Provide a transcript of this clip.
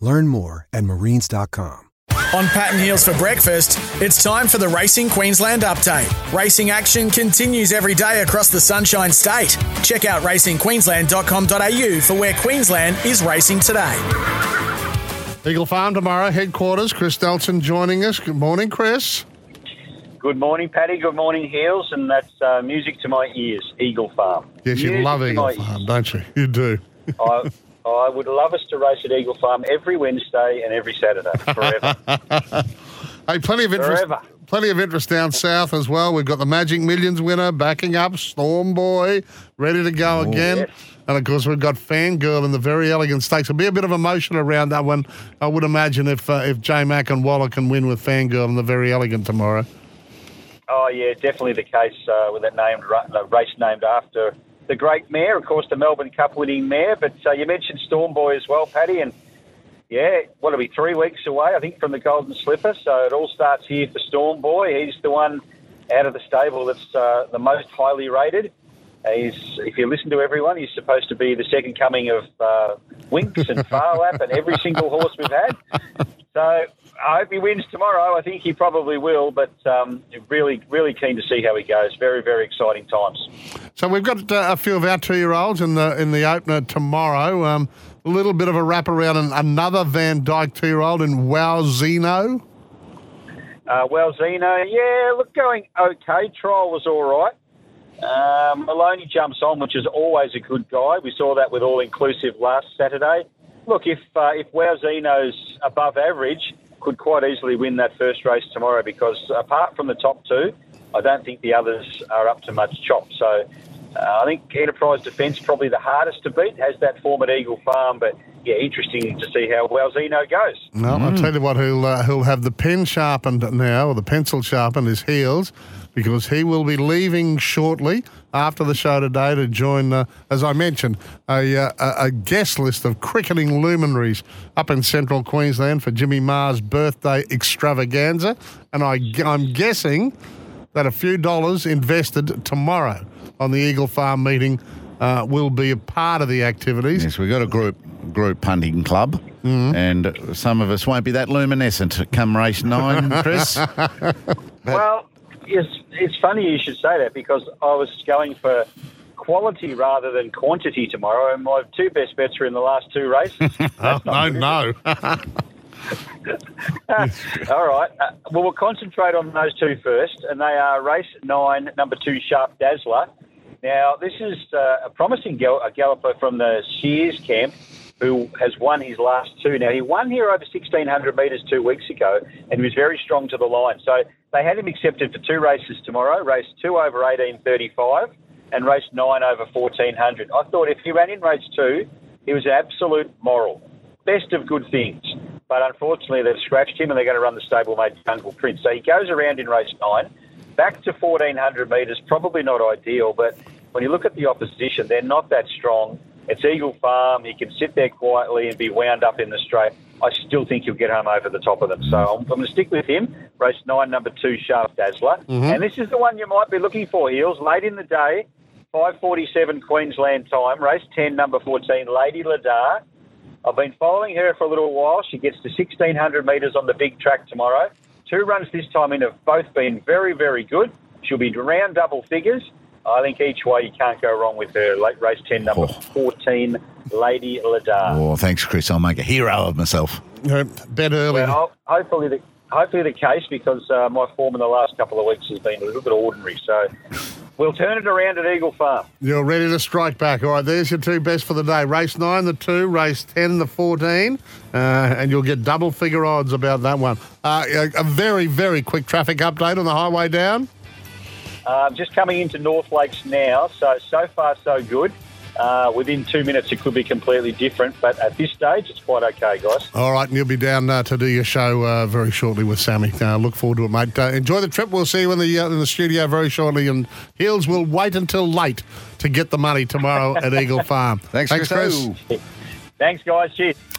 Learn more at marines.com. On Pat and Heels for breakfast, it's time for the Racing Queensland update. Racing action continues every day across the Sunshine State. Check out racingqueensland.com.au for where Queensland is racing today. Eagle Farm tomorrow, headquarters. Chris Nelson joining us. Good morning, Chris. Good morning, Patty. Good morning, Heels. And that's music to my ears, Eagle Farm. Yes, you love Eagle Farm, don't you? You do. I would love us to race at Eagle Farm every Wednesday and every Saturday, forever. Hey, plenty of interest down south as well. We've got the Magic Millions winner backing up, Storm Boy, ready to go again. Yes. And, of course, we've got Fangirl in the Very Elegant Stakes. There'll be a bit of emotion around that one, I would imagine, if J-Mac and Waller can win with Fangirl in the Very Elegant tomorrow. Oh, yeah, definitely the case with that race named after the great mare, of course, the Melbourne Cup winning mare. But you mentioned Storm Boy as well, Paddy. And, yeah, what are we, 3 weeks away, I think, from the Golden Slipper. So it all starts here for Storm Boy. He's the one out of the stable that's the most highly rated. If you listen to everyone, he's supposed to be the second coming of Winx and Farlap and every single horse we've had. So I hope he wins tomorrow. I think he probably will, but really, really keen to see how he goes. Very, very exciting times. So we've got a few of our two-year-olds in the opener tomorrow. A little bit of a wraparound and another Van Dyke two-year-old in Wowzeno. Wowzeno, yeah, look, going okay. Trial was all right. Maloney jumps on, which is always a good guy. We saw that with All Inclusive last Saturday. Look, if Wowzeno's above average, could quite easily win that first race tomorrow, because apart from the top two, I don't think the others are up to much chop. So I think Enterprise Defence, probably the hardest to beat, has that form at Eagle Farm. But, yeah, interesting to see how Wowzeno goes. No, I'll tell you what, he'll have the pen sharpened now, or the pencil sharpened, his heels, because he will be leaving shortly after the show today to join, as I mentioned, a guest list of cricketing luminaries up in central Queensland for Jimmy Maher's birthday extravaganza. And I'm guessing that a few dollars invested tomorrow on the Eagle Farm meeting will be a part of the activities. Yes, we've got a group punting club, and some of us won't be that luminescent come race 9, Chris. Well, it's funny you should say that, because I was going for quality rather than quantity tomorrow, and my two best bets were in the last two races. All right. Well, we'll concentrate on those two first, and they are race 9, number 2, Sharp Dazzler. Now, this is a promising galloper from the Shears camp, who has won his last two. Now, he won here over 1,600 metres 2 weeks ago, and he was very strong to the line. So they had him accepted for two races tomorrow, race 2 over 1835 and race 9 over 1,400. I thought if he ran in race 2, he was an absolute moral. Best of good things. But unfortunately, they've scratched him and they're going to run the stablemate Jungle Prince. So he goes around in race 9, back to 1,400 metres, probably not ideal. But when you look at the opposition, they're not that strong. It's Eagle Farm. He can sit there quietly and be wound up in the straight. I still think he'll get home over the top of them. So I'm going to stick with him. Race 9, number 2, Sharp Dazzler. And this is the one you might be looking for, Heels. Late in the day, 5:47 Queensland time. Race 10, number 14, Lady Ladar. I've been following her for a little while. She gets to 1,600 metres on the big track tomorrow. Two runs this time in have both been very, very good. She'll be round double figures. I think each way you can't go wrong with her. Late race 10, number 14, Lady Ladar. Oh, thanks, Chris. I'll make a hero of myself. you know, bet early? Well, hopefully the case, because my form in the last couple of weeks has been a little bit ordinary. So we'll turn it around at Eagle Farm. You're ready to strike back. All right, there's your two best for the day. Race 9, the 2, race 10, the 14, and you'll get double figure odds about that one. A very, very quick traffic update on the highway down. Just coming into North Lakes now, so far so good. Within 2 minutes, it could be completely different, but at this stage, it's quite okay, guys. All right, and you'll be down to do your show very shortly with Sammy. Look forward to it, mate. Enjoy the trip. We'll see you in the studio very shortly, and Heels will wait until late to get the money tomorrow at Eagle Farm. Thanks, Chris. Thanks, guys. Cheers.